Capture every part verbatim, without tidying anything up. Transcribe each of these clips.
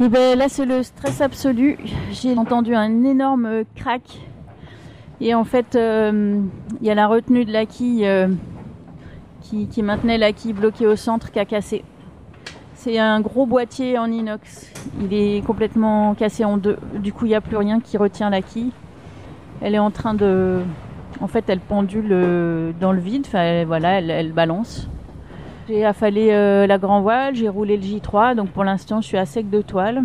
Et ben là, c'est le stress absolu. J'ai entendu un énorme crack. Et en fait, il euh, y a la retenue de la quille euh, qui, qui maintenait la quille bloquée au centre qui a cassé. C'est un gros boîtier en inox. Il est complètement cassé en deux. Du coup, il n'y a plus rien qui retient la quille. Elle est en train de... En fait, elle pendule dans le vide. Enfin, elle, voilà, elle, elle balance. J'ai affalé euh, la grand voile. J'ai roulé le J trois. Donc, pour l'instant, je suis à sec de toile.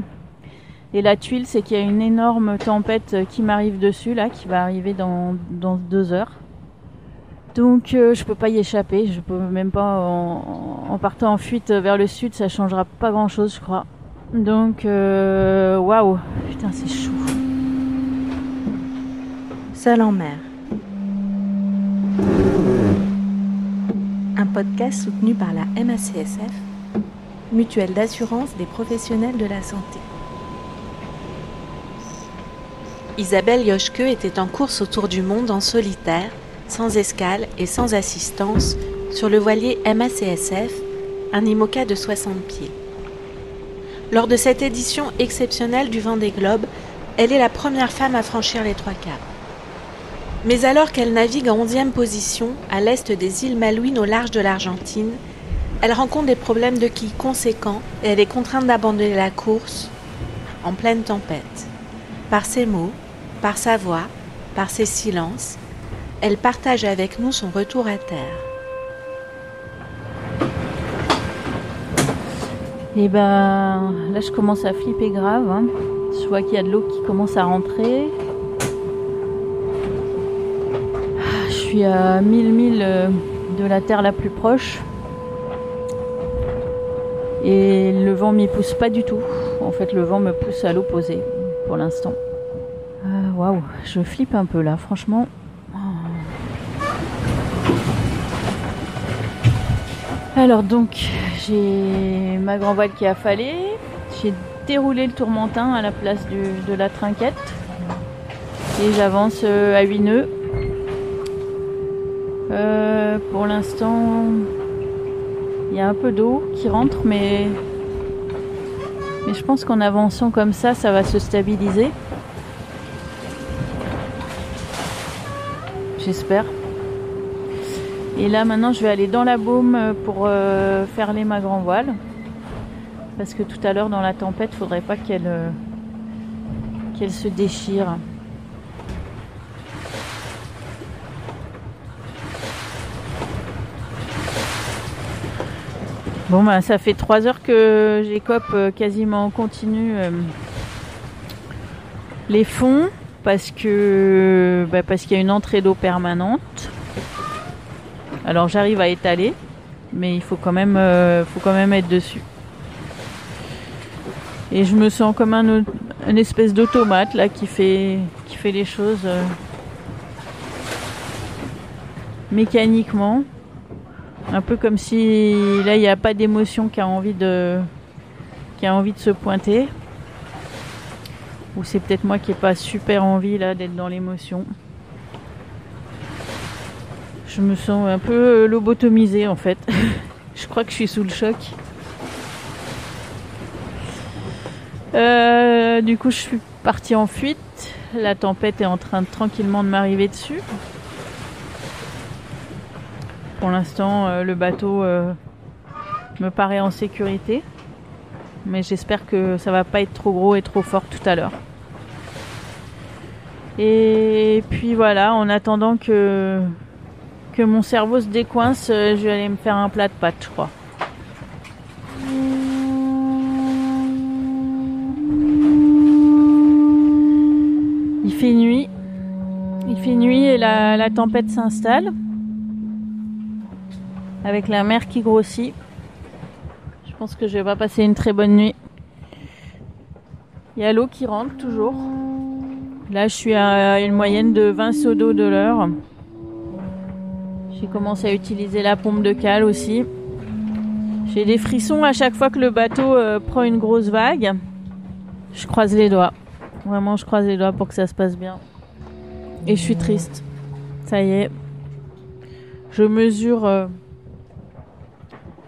Et la tuile, c'est qu'il y a une énorme tempête qui m'arrive dessus, là, qui va arriver dans, dans deux heures. Donc, euh, je peux pas y échapper. Je peux même pas, en, en partant en fuite vers le sud, ça changera pas grand-chose, je crois. Donc, euh, waouh, putain, c'est chaud. Seul en mer. Un podcast soutenu par la M A C S F, mutuelle d'assurance des professionnels de la santé. Isabelle Joschke était en course autour du monde en solitaire, sans escale et sans assistance, sur le voilier M A C S F, un IMOCA de soixante pieds. Lors de cette édition exceptionnelle du Vendée Globe, elle est la première femme à franchir les trois caps. Mais alors qu'elle navigue en onzième position, à l'est des îles Malouines au large de l'Argentine, elle rencontre des problèmes de quilles conséquents et elle est contrainte d'abandonner la course en pleine tempête. Par ses mots, par sa voix, par ses silences, elle partage avec nous son retour à terre. Et ben là, je commence à flipper grave. Hein. Je vois qu'il y a de l'eau qui commence à rentrer. Je suis à mille milles de la terre la plus proche. Et le vent m'y pousse pas du tout. En fait, le vent me pousse à l'opposé. Pour l'instant. Waouh, wow, je flippe un peu là, franchement. Oh. Alors donc, j'ai ma grand voile qui est affalée. J'ai déroulé le tourmentin à la place du, de la trinquette. Et j'avance à huit nœuds. Euh, pour l'instant, il y a un peu d'eau qui rentre, mais... Mais je pense qu'en avançant comme ça, ça va se stabiliser. J'espère. Et là, maintenant, je vais aller dans la baume pour euh, ferler ma grand voile. Parce que tout à l'heure, dans la tempête, il ne faudrait pas qu'elle euh, qu'elle se déchire. Bon bah ça fait trois heures que j'écope quasiment en continu euh, les fonds parce que bah parce qu'il y a une entrée d'eau permanente. Alors j'arrive à étaler, mais il faut quand même euh, faut quand même être dessus. Et je me sens comme un une espèce d'automate là qui fait qui fait les choses euh, mécaniquement. Un peu comme si là il n'y a pas d'émotion qui a envie de qui a envie de se pointer, ou c'est peut-être moi qui n'ai pas super envie là d'être dans l'émotion. Je me sens un peu lobotomisée en fait. Je crois que je suis sous le choc. Euh, du coup je suis partie en fuite. La tempête est en train de, tranquillement de m'arriver dessus. Pour l'instant, euh, le bateau euh, me paraît en sécurité, mais j'espère que ça va pas être trop gros et trop fort tout à l'heure. Et puis voilà, en attendant que, que mon cerveau se décoince, je vais aller me faire un plat de pâtes, je crois. Il fait nuit, il fait nuit et la, la tempête s'installe. Avec la mer qui grossit. Je pense que je vais pas passer une très bonne nuit. Il y a l'eau qui rentre toujours. Là, je suis à une moyenne de vingt seaux d'eau de l'heure. J'ai commencé à utiliser la pompe de cale aussi. J'ai des frissons à chaque fois que le bateau euh, prend une grosse vague. Je croise les doigts. Vraiment, je croise les doigts pour que ça se passe bien. Et je suis triste. Ça y est. Je mesure... Euh,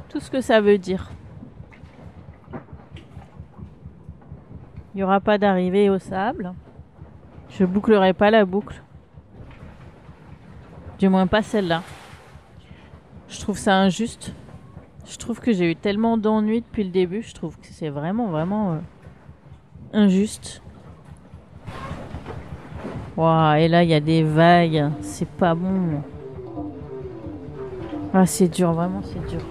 tout ce que ça veut dire. Il n'y aura pas d'arrivée au sable. Je bouclerai pas la boucle. Du moins pas celle-là. Je trouve ça injuste. Je trouve que j'ai eu tellement d'ennuis depuis le début. Je trouve que c'est vraiment, vraiment euh, injuste. Waouh, et là, il y a des vagues. C'est pas bon. Ah, c'est dur, vraiment, c'est dur.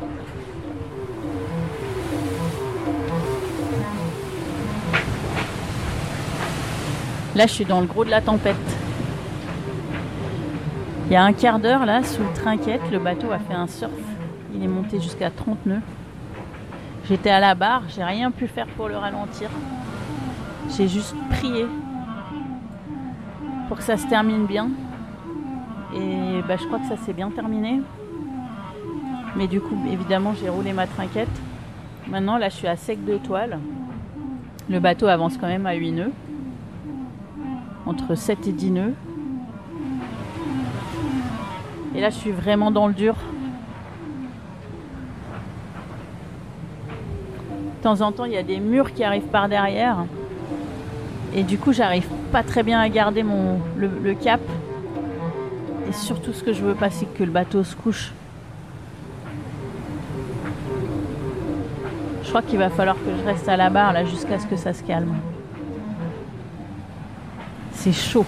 Là, je suis dans le gros de la tempête. Il y a un quart d'heure, là, sous le trinquette, le bateau a fait un surf. Il est monté jusqu'à trente nœuds. J'étais à la barre, j'ai rien pu faire pour le ralentir. J'ai juste prié pour que ça se termine bien. Et bah, je crois que ça s'est bien terminé. Mais du coup, évidemment, j'ai roulé ma trinquette. Maintenant, là, je suis à sec de toile. Le bateau avance quand même à huit nœuds. Entre sept et dix nœuds. Et là, je suis vraiment dans le dur. De temps en temps, il y a des murs qui arrivent par derrière. Et du coup, j'arrive pas très bien à garder mon, le, le cap. Et surtout, ce que je veux pas, c'est que le bateau se couche. Je crois qu'il va falloir que je reste à la barre là jusqu'à ce que ça se calme. C'est chaud.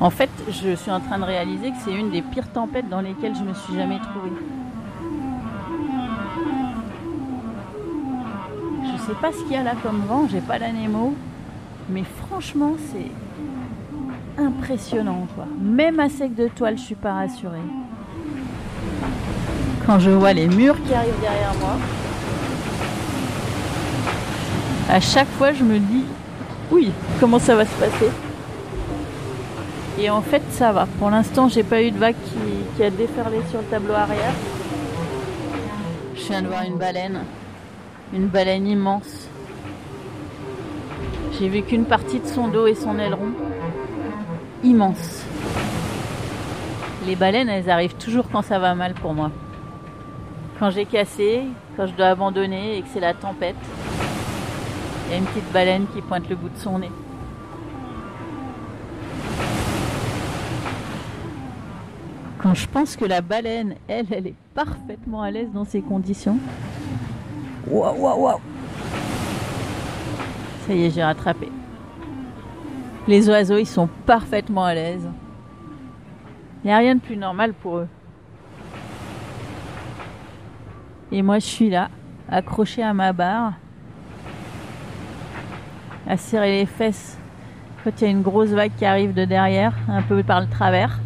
En fait, je suis en train de réaliser que c'est une des pires tempêtes dans lesquelles je me suis jamais trouvée. Je sais pas ce qu'il y a là comme vent, j'ai pas l'anémo, mais franchement, c'est impressionnant, quoi. Même à sec de toile, je suis pas rassurée. Quand je vois les murs qui arrivent derrière moi, à chaque fois, je me dis oui, comment ça va se passer? Et en fait, ça va. Pour l'instant, j'ai pas eu de vague qui, qui a déferlé sur le tableau arrière. Je viens de voir une baleine. Une baleine immense. J'ai vu qu'une partie de son dos et son aileron. Immense. Les baleines, elles arrivent toujours quand ça va mal pour moi. Quand j'ai cassé, quand je dois abandonner et que c'est la tempête, il y a une petite baleine qui pointe le bout de son nez. Quand je pense que la baleine, elle, elle est parfaitement à l'aise dans ces conditions. Waouh, waouh, waouh! Ça y est, j'ai rattrapé. Les oiseaux, ils sont parfaitement à l'aise. Il n'y a rien de plus normal pour eux. Et moi, je suis là, accrochée à ma barre, à serrer les fesses quand il y a une grosse vague qui arrive de derrière, un peu par le travers.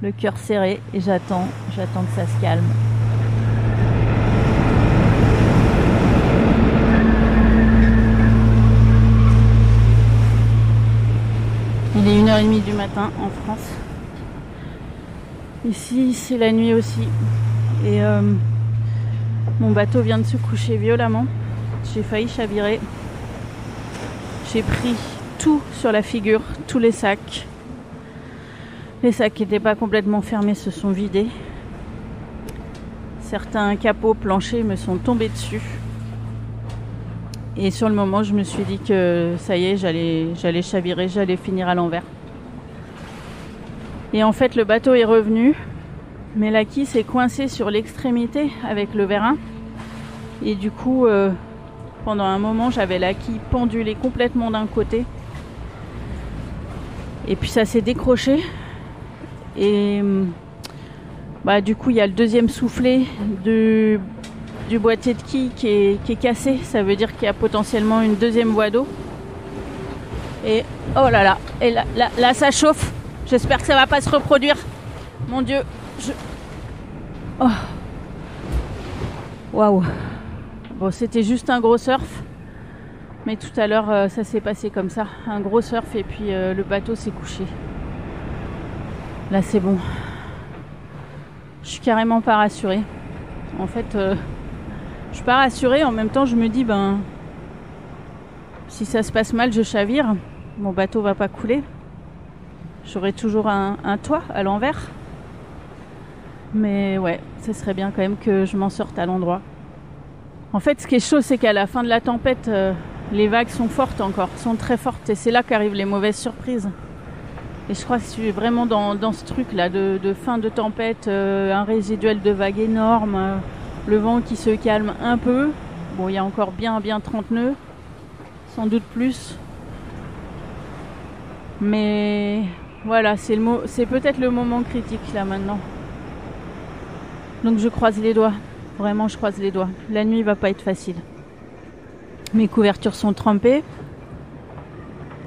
Le cœur serré et j'attends, j'attends que ça se calme. Il est une heure trente du matin en France. Ici, c'est la nuit aussi. Et euh, mon bateau vient de se coucher violemment. J'ai failli chavirer. J'ai pris tout sur la figure, tous les sacs. Les sacs qui n'étaient pas complètement fermés se sont vidés. Certains capots, planchers me sont tombés dessus. Et sur le moment, je me suis dit que ça y est, j'allais, j'allais chavirer, j'allais finir à l'envers. Et en fait, le bateau est revenu. Mais la quille s'est coincée sur l'extrémité avec le vérin. Et du coup, euh, pendant un moment, j'avais la quille pendulée complètement d'un côté. Et puis ça s'est décroché. Et bah, du coup, il y a le deuxième soufflet du, du boîtier de quille qui est, qui est cassé. Ça veut dire qu'il y a potentiellement une deuxième voie d'eau. Et oh là là, et là, là, là ça chauffe. J'espère que ça ne va pas se reproduire. Mon Dieu, je... Oh. Waouh. Bon, c'était juste un gros surf. Mais tout à l'heure, euh, ça s'est passé comme ça. Un gros surf et puis euh, le bateau s'est couché. Là, c'est bon. Je suis carrément pas rassurée. En fait, euh, je suis pas rassurée. En même temps, je me dis, ben, si ça se passe mal, je chavire. Mon bateau va pas couler. J'aurai toujours un, un toit à l'envers. Mais ouais, ce serait bien quand même que je m'en sorte à l'endroit. En fait, ce qui est chaud, c'est qu'à la fin de la tempête, euh, les vagues sont fortes encore, sont très fortes. Et c'est là qu'arrivent les mauvaises surprises. Et je crois que je suis vraiment dans, dans ce truc-là, de, de fin de tempête, euh, un résiduel de vagues énormes, euh, le vent qui se calme un peu. Bon, il y a encore bien, bien trente nœuds, sans doute plus. Mais voilà, c'est le mo- c'est peut-être le moment critique, là, maintenant. Donc je croise les doigts, vraiment, je croise les doigts. La nuit va pas être facile. Mes couvertures sont trempées.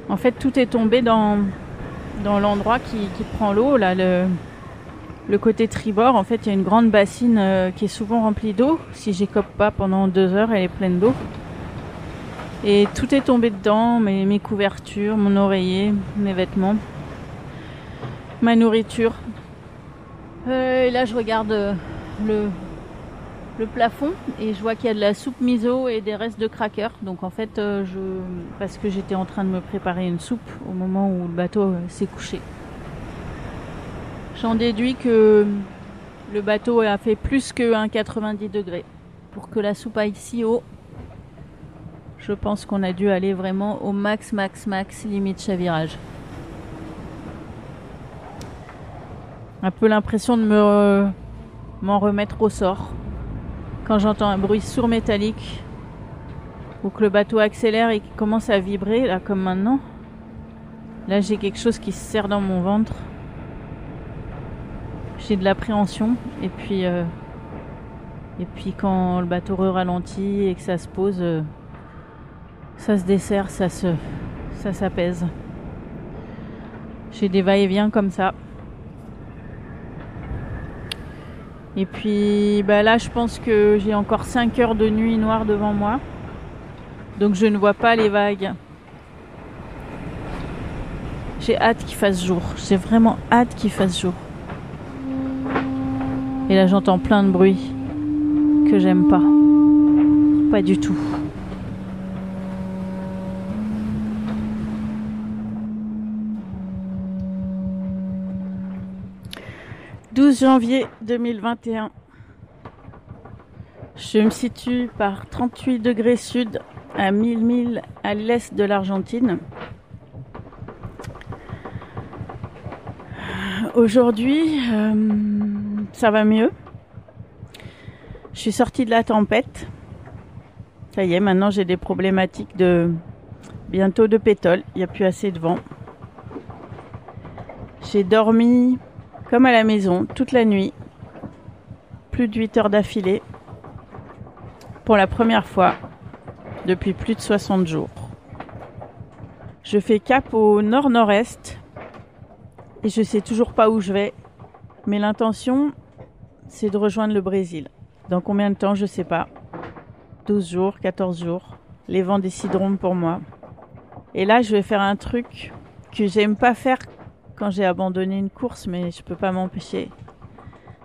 En fait, tout est tombé dans... dans l'endroit qui, qui prend l'eau, là, le, le côté tribord, en fait, il y a une grande bassine euh, qui est souvent remplie d'eau. Si j'écope pas pendant deux heures, elle est pleine d'eau. Et tout est tombé dedans, mes, mes couvertures, mon oreiller, mes vêtements, ma nourriture. Euh, et là, je regarde euh, le, le plafond et je vois qu'il y a de la soupe miso et des restes de crackers. Donc en fait, euh, je... parce que j'étais en train de me préparer une soupe au moment où le bateau euh, s'est couché. J'en déduis que le bateau a fait plus que un quatre-vingt-dix degrés. Pour que la soupe aille si haut, je pense qu'on a dû aller vraiment au max, max, max, limite chavirage. Un peu l'impression de me euh, m'en remettre au sort. Quand j'entends un bruit sourd métallique ou que le bateau accélère et qu'il commence à vibrer, là comme maintenant, là j'ai quelque chose qui se serre dans mon ventre. J'ai de l'appréhension et puis euh, et puis quand le bateau ralentit et que ça se pose, euh, ça se desserre, ça se ça s'apaise. J'ai des va-et-vient comme ça. Et puis bah là, je pense que j'ai encore cinq heures de nuit noire devant moi. Donc je ne vois pas les vagues. J'ai hâte qu'il fasse jour. J'ai vraiment hâte qu'il fasse jour. Et là, j'entends plein de bruits que j'aime pas. Pas du tout. douze janvier deux mille vingt et un. Je me situe par trente-huit degrés sud à mille milles à l'est de l'Argentine. Aujourd'hui, euh, ça va mieux. Je suis sortie de la tempête. Ça y est, maintenant j'ai des problématiques de bientôt de pétole. Il n'y a plus assez de vent. J'ai dormi comme à la maison, toute la nuit, plus de huit heures d'affilée, pour la première fois depuis plus de soixante jours. Je fais cap au nord-nord-est et je sais toujours pas où je vais, mais l'intention, c'est de rejoindre le Brésil. Dans combien de temps, je sais pas. douze jours, quatorze jours, les vents décideront pour moi. Et là, je vais faire un truc que j'aime pas faire quand j'ai abandonné une course, mais je peux pas m'empêcher,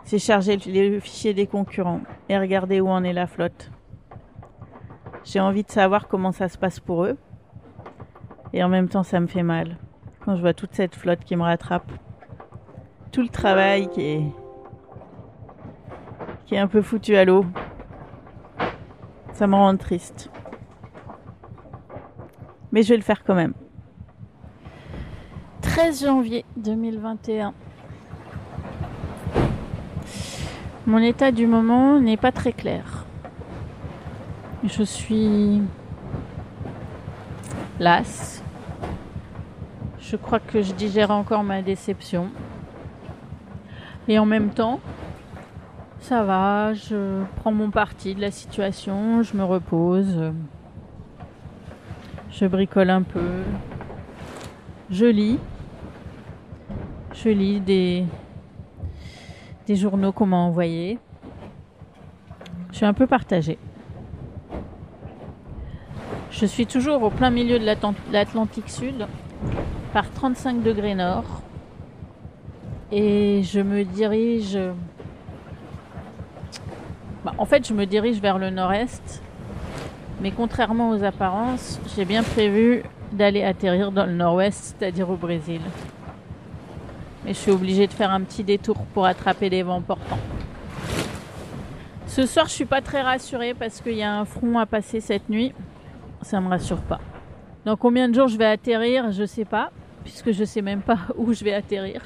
c'est charger les fichiers des concurrents et regarder où en est la flotte. J'ai envie de savoir comment ça se passe pour eux, et en même temps ça me fait mal quand je vois toute cette flotte qui me rattrape, tout le travail qui est qui est un peu foutu à l'eau. Ça me rend triste, mais je vais le faire quand même. treize janvier deux mille vingt et un. Mon état du moment n'est pas très clair. Je suis lasse. Je crois que je digère encore ma déception. Et en même temps, ça va, je prends mon parti de la situation, je me repose, je bricole un peu, je lis. Je lis des, des journaux qu'on m'a envoyés. Je suis un peu partagée. Je suis toujours au plein milieu de l'Atlantique Sud, par trente-cinq degrés nord. Et je me dirige... Bah, en fait, je me dirige vers le nord-est. Mais contrairement aux apparences, j'ai bien prévu d'aller atterrir dans le nord-ouest, c'est-à-dire au Brésil. Et je suis obligée de faire un petit détour pour attraper les vents portants. Ce soir, je suis pas très rassurée parce qu'il y a un front à passer cette nuit. Ça me rassure pas. Dans combien de jours je vais atterrir, je sais pas, puisque je sais même pas où je vais atterrir.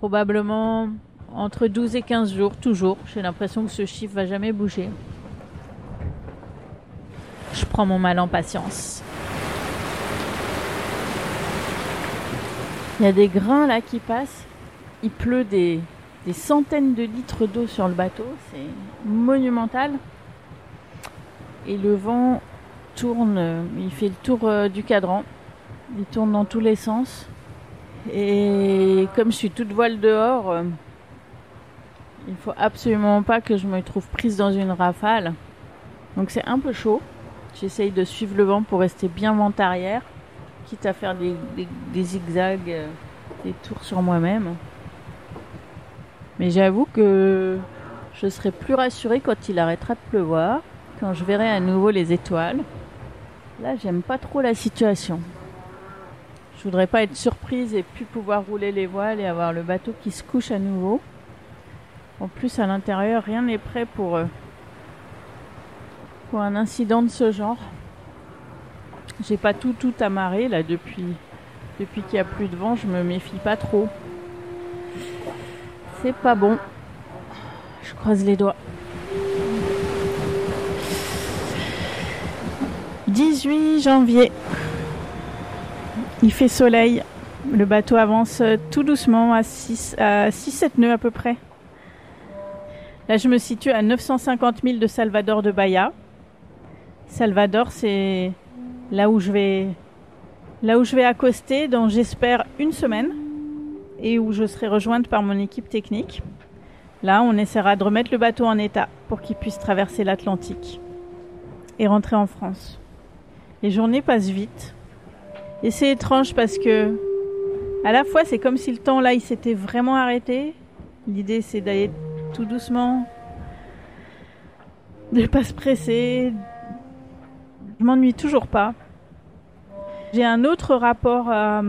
Probablement entre douze et quinze jours, toujours. J'ai l'impression que ce chiffre va jamais bouger. Je prends mon mal en patience. Il y a des grains là qui passent. Il pleut des, des centaines de litres d'eau sur le bateau. C'est monumental. Et le vent tourne, il fait le tour du cadran. Il tourne dans tous les sens. Et comme je suis toute voile dehors, euh, il faut absolument pas que je me trouve prise dans une rafale. Donc c'est un peu chaud. J'essaye de suivre le vent pour rester bien vent arrière, quitte à faire des, des, des zigzags, euh, des tours sur moi-même. Mais j'avoue que je serai plus rassurée quand il arrêtera de pleuvoir, quand je verrai à nouveau les étoiles. Là, j'aime pas trop la situation. Je voudrais pas être surprise et puis pouvoir rouler les voiles et avoir le bateau qui se couche à nouveau. En plus, à l'intérieur, rien n'est prêt pour, euh, pour un incident de ce genre. J'ai pas tout tout amarré là depuis depuis qu'il y a plus de vent, je me méfie pas trop. C'est pas bon. Je croise les doigts. dix-huit janvier. Il fait soleil, le bateau avance tout doucement à six à six sept nœuds à peu près. Là, je me situe à neuf cent cinquante milles de Salvador de Bahia. Salvador, c'est là où je vais là où je vais accoster dans, j'espère, une semaine et où je serai rejointe par mon équipe technique. Là, on essaiera de remettre le bateau en état pour qu'il puisse traverser l'Atlantique et rentrer en France. Les journées passent vite. Et c'est étrange parce que, à la fois, c'est comme si le temps là, il s'était vraiment arrêté. L'idée, c'est d'aller tout doucement, de pas se presser. Je m'ennuie toujours pas. J'ai un autre rapport à,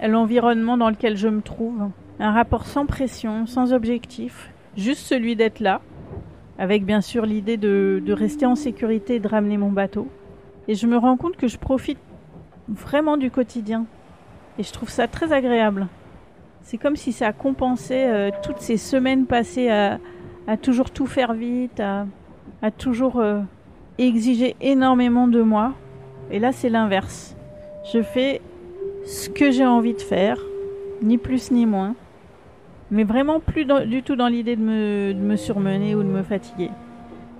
à l'environnement dans lequel je me trouve. Un rapport sans pression, sans objectif. Juste celui d'être là. Avec, bien sûr, l'idée de, de rester en sécurité et de ramener mon bateau. Et je me rends compte que je profite vraiment du quotidien. Et je trouve ça très agréable. C'est comme si ça compensait euh, toutes ces semaines passées à, à toujours tout faire vite, à, à toujours euh, exiger énormément de moi. Et là, c'est l'inverse. Je fais ce que j'ai envie de faire, ni plus ni moins. Mais vraiment plus dans, du tout dans l'idée de me, de me surmener ou de me fatiguer.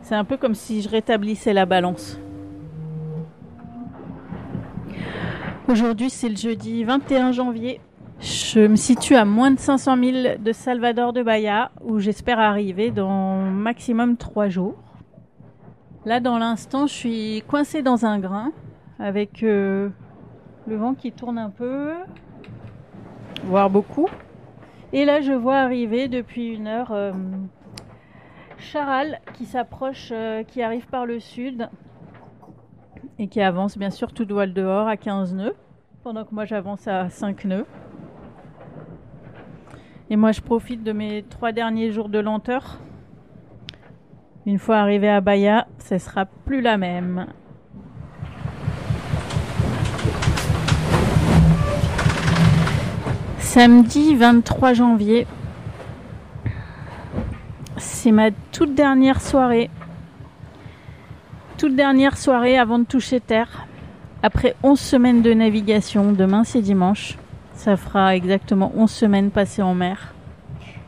C'est un peu comme si je rétablissais la balance. Aujourd'hui, c'est le jeudi vingt et un janvier. Je me situe à moins de cinq cents milles de Salvador de Bahia, où j'espère arriver dans maximum trois jours. Là, dans l'instant, je suis coincée dans un grain, avec euh, le vent qui tourne un peu, voire beaucoup. Et là, je vois arriver depuis une heure euh, Charal, qui s'approche, euh, qui arrive par le sud. Et qui avance bien sûr toute voile dehors à quinze nœuds, pendant que moi j'avance à cinq nœuds. Et moi je profite de mes trois derniers jours de lenteur. Une fois arrivé à Bahia, ce sera plus la même. Samedi vingt-trois janvier, c'est ma toute dernière soirée. Toute dernière soirée avant de toucher terre. Après onze semaines de navigation, demain c'est dimanche, ça fera exactement onze semaines passées en mer.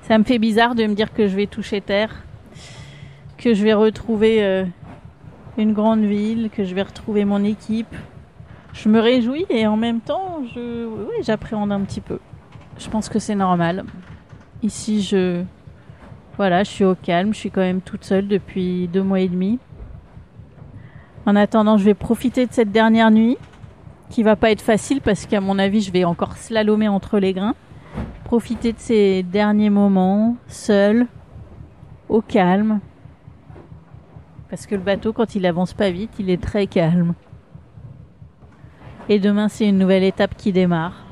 Ça me fait bizarre de me dire que je vais toucher terre, que je vais retrouver euh, une grande ville, que je vais retrouver mon équipe. Je me réjouis et en même temps, je, oui, j'appréhende un petit peu. Je pense que c'est normal. Ici, je, voilà, je suis au calme, je suis quand même toute seule depuis deux mois et demi. En attendant, je vais profiter de cette dernière nuit qui va pas être facile parce qu'à mon avis, je vais encore slalomer entre les grains. Profiter de ces derniers moments, seul, au calme. Parce que le bateau, quand il avance pas vite, il est très calme. Et demain, c'est une nouvelle étape qui démarre.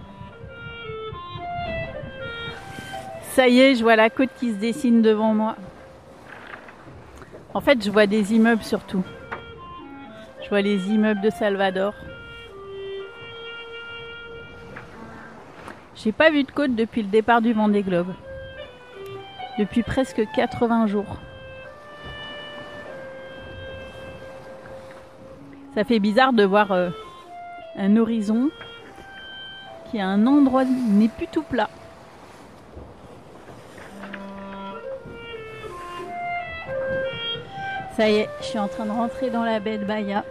Ça y est, je vois la côte qui se dessine devant moi. En fait, je vois des immeubles surtout. Je vois les immeubles de Salvador. J'ai pas vu de côte depuis le départ du Vendée Globe. Depuis presque quatre-vingts jours. Ça fait bizarre de voir euh, un horizon qui à un endroit n'est plus tout plat. Ça y est, je suis en train de rentrer dans la baie de Bahia.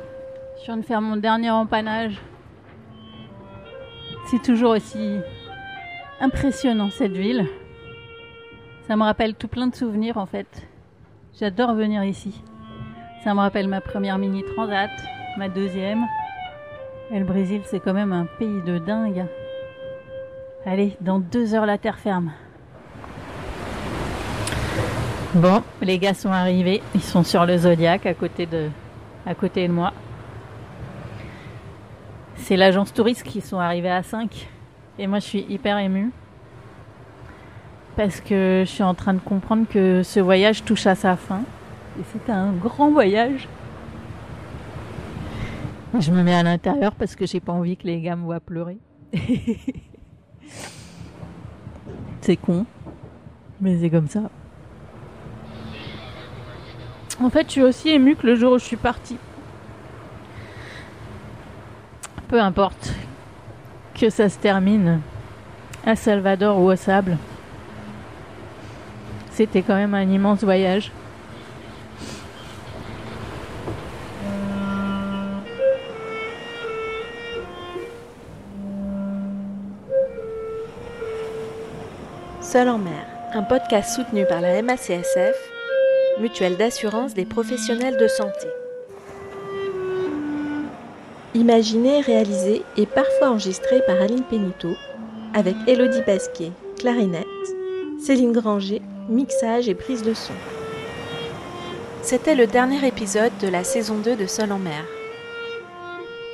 Je viens de faire mon dernier empannage. C'est toujours aussi impressionnant cette ville. Ça me rappelle tout plein de souvenirs en fait. J'adore venir ici. Ça me rappelle ma première mini transat, ma deuxième. Et le Brésil, c'est quand même un pays de dingue. Allez, dans deux heures la terre ferme. Bon, les gars sont arrivés, ils sont sur le Zodiac à côté de, à côté de moi. C'est l'agence touriste qui sont arrivés à cinq et moi je suis hyper émue parce que je suis en train de comprendre que ce voyage touche à sa fin et c'est un grand voyage. Je me mets à l'intérieur parce que j'ai pas envie que les gars me voient pleurer. C'est con, mais c'est comme ça. En fait, je suis aussi émue que le jour où je suis partie. Peu importe que ça se termine à Salvador ou au sable. C'était quand même un immense voyage. Seul en mer, un podcast soutenu par la M A C S F, Mutuelle d'assurance des professionnels de santé. Imaginé, réalisé et parfois enregistré par Aline Pénito, avec Élodie Basquet, clarinette, Céline Granger, mixage et prise de son. C'était le dernier épisode de la saison deux de Seul en mer.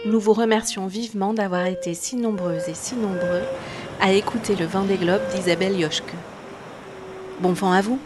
Nous vous remercions vivement d'avoir été si nombreuses et si nombreux à écouter le Vendée Globe d'Isabelle Joschke. Bon vent à vous!